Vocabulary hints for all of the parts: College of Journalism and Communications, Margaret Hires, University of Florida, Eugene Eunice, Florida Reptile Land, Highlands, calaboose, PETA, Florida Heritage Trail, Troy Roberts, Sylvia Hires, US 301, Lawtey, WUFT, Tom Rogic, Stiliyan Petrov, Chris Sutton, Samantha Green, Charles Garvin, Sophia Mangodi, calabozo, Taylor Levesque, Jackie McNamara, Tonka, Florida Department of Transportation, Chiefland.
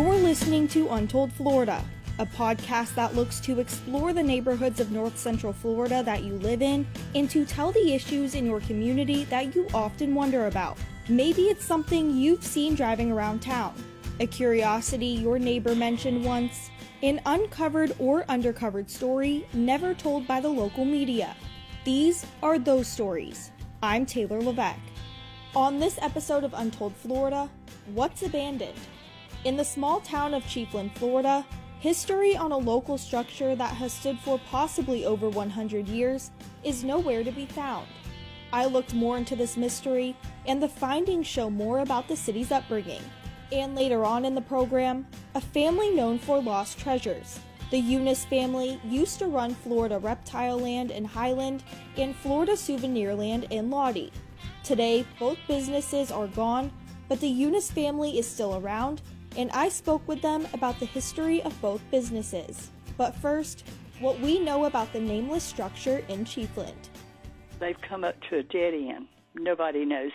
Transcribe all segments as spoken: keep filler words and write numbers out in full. You're listening to Untold Florida, a podcast that looks to explore the neighborhoods of North Central Florida that you live in and to tell the issues in your community that you often wonder about. Maybe it's something you've seen driving around town, a curiosity your neighbor mentioned once, an uncovered or undercovered story never told by the local media. These are those stories. I'm Taylor Levesque. On this episode of Untold Florida, what's abandoned? In the small town of Chiefland, Florida, history on a local structure that has stood for possibly over one hundred years is nowhere to be found. I looked more into this mystery, and the findings show more about the city's upbringing. And later on in the program, a family known for lost treasures. The Eunice family used to run Florida Reptile Land in Highland and Florida Souvenir Land in Lawtey. Today, both businesses are gone, but the Eunice family is still around, and I spoke with them about the history of both businesses. But first, what we know about the nameless structure in Chiefland. They've come up to a dead end. Nobody knows.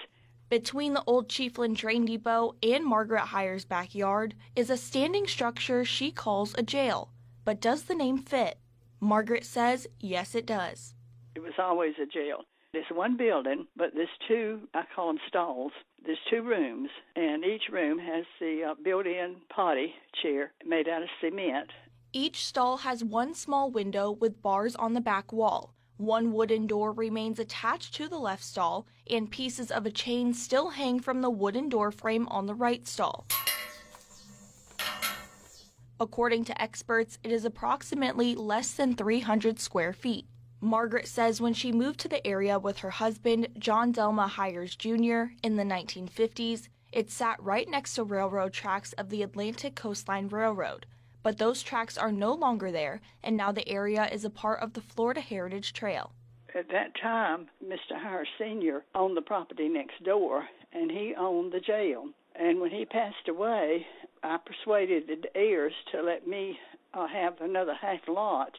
Between the old Chiefland train depot and Margaret Hires' backyard is a standing structure she calls a jail. But does the name fit? Margaret says yes, it does. It was always a jail. It's one building, but there's two, I call them stalls. There's two rooms, and each room has the uh, built-in potty chair made out of cement. Each stall has one small window with bars on the back wall. One wooden door remains attached to the left stall, and pieces of a chain still hang from the wooden door frame on the right stall. According to experts, it is approximately less than three hundred square feet. Margaret says when she moved to the area with her husband, John Delma Hires Junior, in the nineteen fifties, it sat right next to railroad tracks of the Atlantic Coastline Railroad. But those tracks are no longer there, and now the area is a part of the Florida Heritage Trail. At that time, Mister Hires Senior owned the property next door, and he owned the jail. And when he passed away, I persuaded the heirs to let me uh, have another half lot.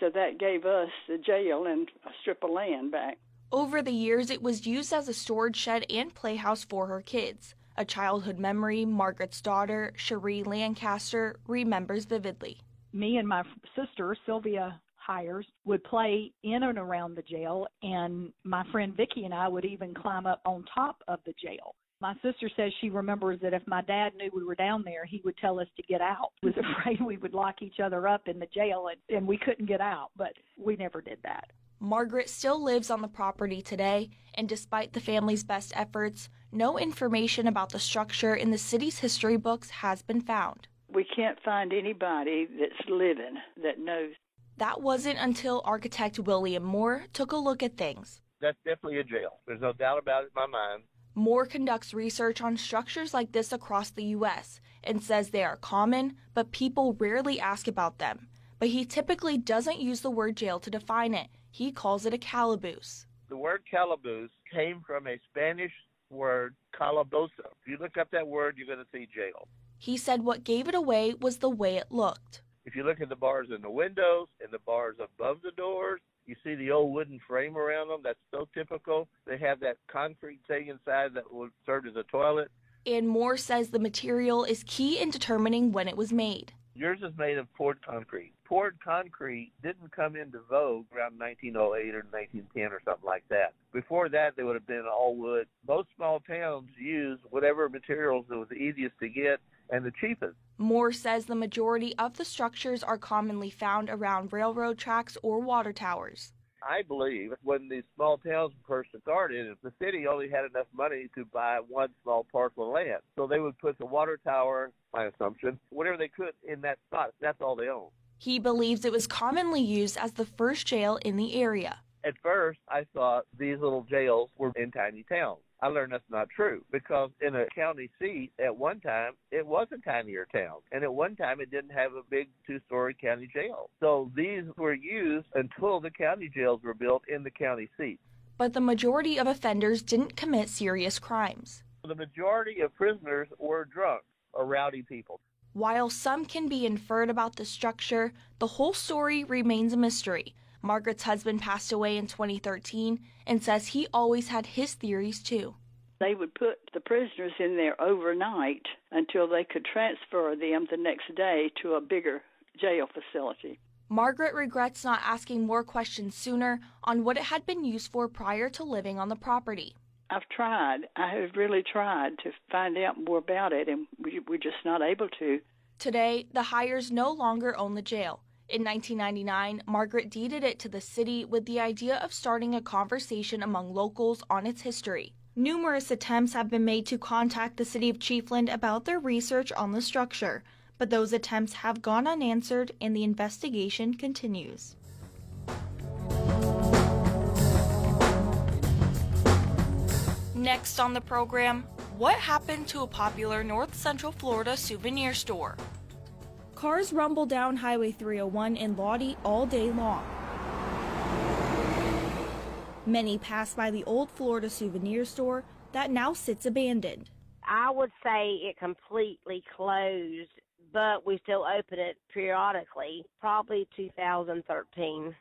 So that gave us the jail and a strip of land back. Over the years, it was used as a storage shed and playhouse for her kids. A childhood memory Margaret's daughter, Cherie Lancaster, remembers vividly. Me and my sister, Sylvia Hires, would play in and around the jail, and my friend Vicki and I would even climb up on top of the jail. My sister says she remembers that if my dad knew we were down there, he would tell us to get out. He was afraid we would lock each other up in the jail and, and we couldn't get out, but we never did that. Margaret still lives on the property today, and despite the family's best efforts, no information about the structure in the city's history books has been found. We can't find anybody that's living that knows. That wasn't until architect William Moore took a look at things. That's definitely a jail. There's no doubt about it in my mind. Moore conducts research on structures like this across the U S and says they are common, but people rarely ask about them. But he typically doesn't use the word jail to define it. He calls it a calaboose. The word calaboose came from a Spanish word, calabozo. If you look up that word, you're going to see jail. He said what gave it away was the way it looked. If you look at the bars in the windows and the bars above the doors, you see the old wooden frame around them. That's so typical. They have that concrete thing inside that will serve as a toilet. And Moore says the material is key in determining when it was made. Yours is made of poured concrete. Poured concrete didn't come into vogue around nineteen oh eight or nineteen ten or something like that. Before that, they would have been all wood. Most small towns used whatever materials that was the easiest to get and the cheapest. Moore says the majority of the structures are commonly found around railroad tracks or water towers. I believe when the small towns first started, the city only had enough money to buy one small parcel of land. So they would put the water tower, my assumption, whatever they could in that spot. That's all they owned. He believes it was commonly used as the first jail in the area. At first, I thought these little jails were in tiny towns. I learned that's not true, because in a county seat at one time, it was a tinier town. And at one time, it didn't have a big two-story county jail. So these were used until the county jails were built in the county seat. But the majority of offenders didn't commit serious crimes. The majority of prisoners were drunk or rowdy people. While some can be inferred about the structure, the whole story remains a mystery. Margaret's husband passed away in twenty thirteen and says he always had his theories, too. they would put the prisoners in there overnight until they could transfer them the next day to a bigger jail facility. Margaret regrets not asking more questions sooner on what it had been used for prior to living on the property. I've tried. I have really tried to find out more about it, and we, we're just not able to. Today, the Hires no longer own the jail. In nineteen ninety-nine, Margaret deeded it to the city with the idea of starting a conversation among locals on its history. Numerous attempts have been made to contact the city of Chiefland about their research on the structure, but those attempts have gone unanswered and the investigation continues. Next on the program, what happened to a popular North Central Florida souvenir store? Cars rumble down Highway three oh one in Lawtey all day long. Many pass by the old Florida souvenir store that now sits abandoned. I would say it completely closed, but we still open it periodically, probably two thousand thirteen.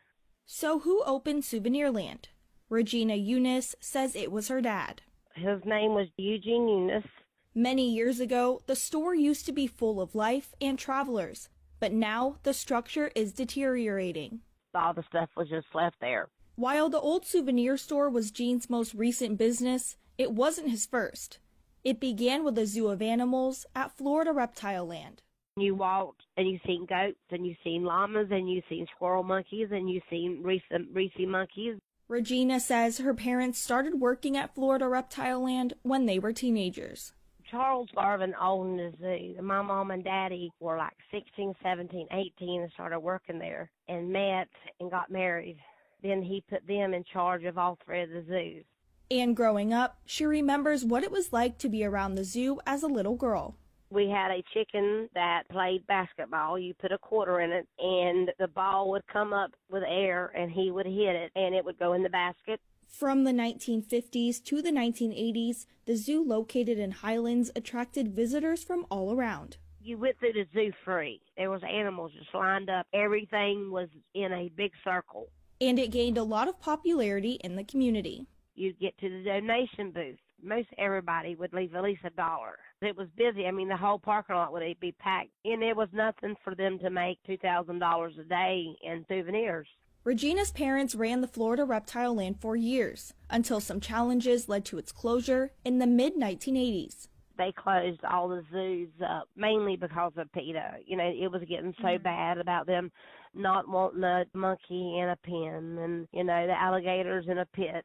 So who opened Souvenirland? Regina Eunice says it was her dad. His name was Eugene Eunice. Many years ago, the store used to be full of life and travelers, but now the structure is deteriorating. All the stuff was just left there. While the old souvenir store was Gene's most recent business, it wasn't his first. It began with a zoo of animals at Florida Reptile Land. You walked and you seen goats and you seen llamas and you seen squirrel monkeys and you seen rhesus monkeys. Regina says her parents started working at Florida Reptile Land when they were teenagers. Charles Garvin owned the zoo. My mom and daddy were like sixteen, seventeen, eighteen and started working there and met and got married. Then he put them in charge of all three of the zoos. And growing up, she remembers what it was like to be around the zoo as a little girl. We had a chicken that played basketball. You put a quarter in it, and the ball would come up with air, and he would hit it, and it would go in the basket. From the nineteen fifties to the nineteen eighties, the zoo located in Highlands attracted visitors from all around. You went through the zoo free. There was animals just lined up. Everything was in a big circle. And it gained a lot of popularity in the community. You'd get to the donation booth. Most everybody would leave at least a dollar. It was busy. I mean, the whole parking lot would be packed, and there was nothing for them to make two thousand dollars a day in souvenirs. Regina's parents ran the Florida Reptile Land for years, until some challenges led to its closure in the mid nineteen eighties. They closed all the zoos up, mainly because of PETA. You know, it was getting so mm-hmm. bad about them not wanting a monkey in a pen and, you know, the alligators in a pit.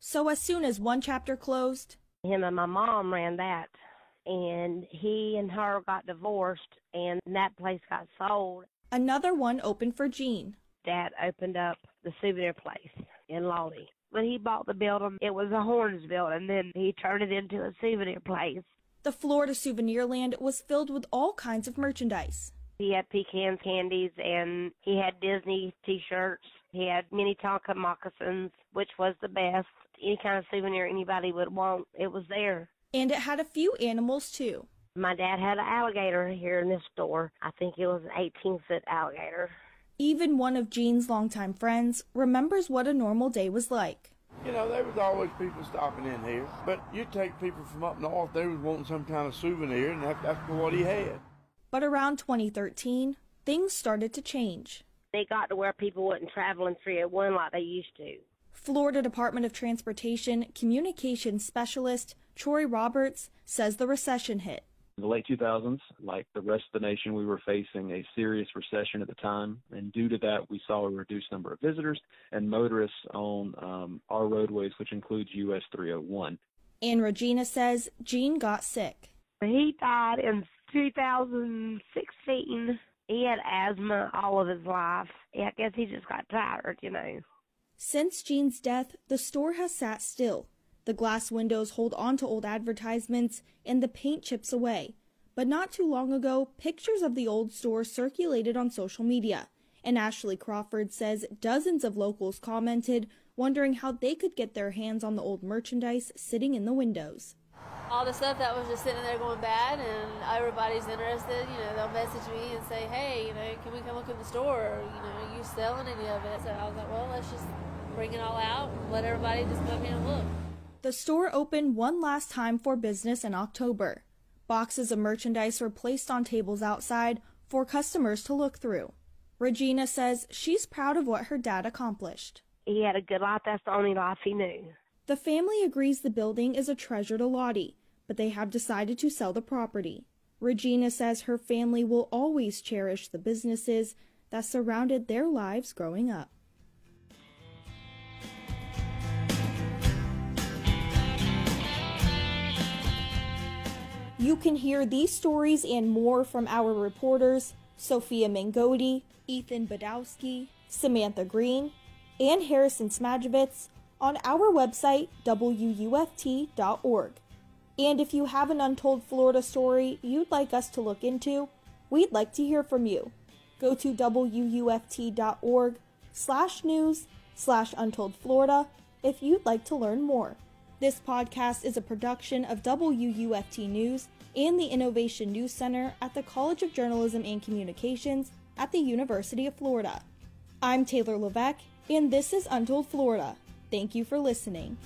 So as soon as one chapter closed, him and my mom ran that, and he and her got divorced, and that place got sold. Another one opened for Gene. Dad opened up the souvenir place in Lawtey. When he bought the building, it was a Horns building, and then he turned it into a souvenir place. The Florida Souvenirland was filled with all kinds of merchandise. He had pecan candies, and he had Disney T-shirts. He had mini Tonka moccasins, which was the best. Any kind of souvenir anybody would want, it was there. And it had a few animals, too. My dad had an alligator here in this store. I think it was an eighteen-foot alligator. Even one of Gene's longtime friends remembers what a normal day was like. You know, there was always people stopping in here. But you take people from up north, they was wanting some kind of souvenir, and that, that's what he had. But around twenty thirteen, things started to change. They got to where people wouldn't travel in three oh one like they used to. Florida Department of Transportation Communications Specialist Troy Roberts says the recession hit. In the late two thousands, like the rest of the nation, we were facing a serious recession at the time, and due to that, we saw a reduced number of visitors and motorists on um, our roadways, which includes U S three oh one. And Regina says Gene got sick. He died in two thousand sixteen. He had asthma all of his life. I guess he just got tired, you know. Since Gene's death, the store has sat still. The glass windows hold on to old advertisements, and the paint chips away. But not too long ago, pictures of the old store circulated on social media, and Ashley Crawford says dozens of locals commented, wondering how they could get their hands on the old merchandise sitting in the windows. All the stuff that was just sitting there going bad, and everybody's interested, you know, they'll message me and say, hey, you know, can we come look at the store? Or, you know, are you selling any of it? So I was like, well, let's just bring it all out and let everybody just come in and look. The store opened one last time for business in October. Boxes of merchandise were placed on tables outside for customers to look through. Regina says she's proud of what her dad accomplished. He had a good life. That's the only life he knew. The family agrees the building is a treasure to Lawtey, but they have decided to sell the property. Regina says her family will always cherish the businesses that surrounded their lives growing up. You can hear these stories and more from our reporters Sophia Mangodi, Ethan Badowski, Samantha Green, and Harrison Smadjavitz on our website, W U F T dot org. And if you have an untold Florida story you'd like us to look into, we'd like to hear from you. Go to W U F T dot org slash news slash untold Florida if you'd like to learn more. This podcast is a production of W U F T News and the Innovation News Center at the College of Journalism and Communications at the University of Florida. I'm Taylor Levesque, and this is Untold Florida. Thank you for listening.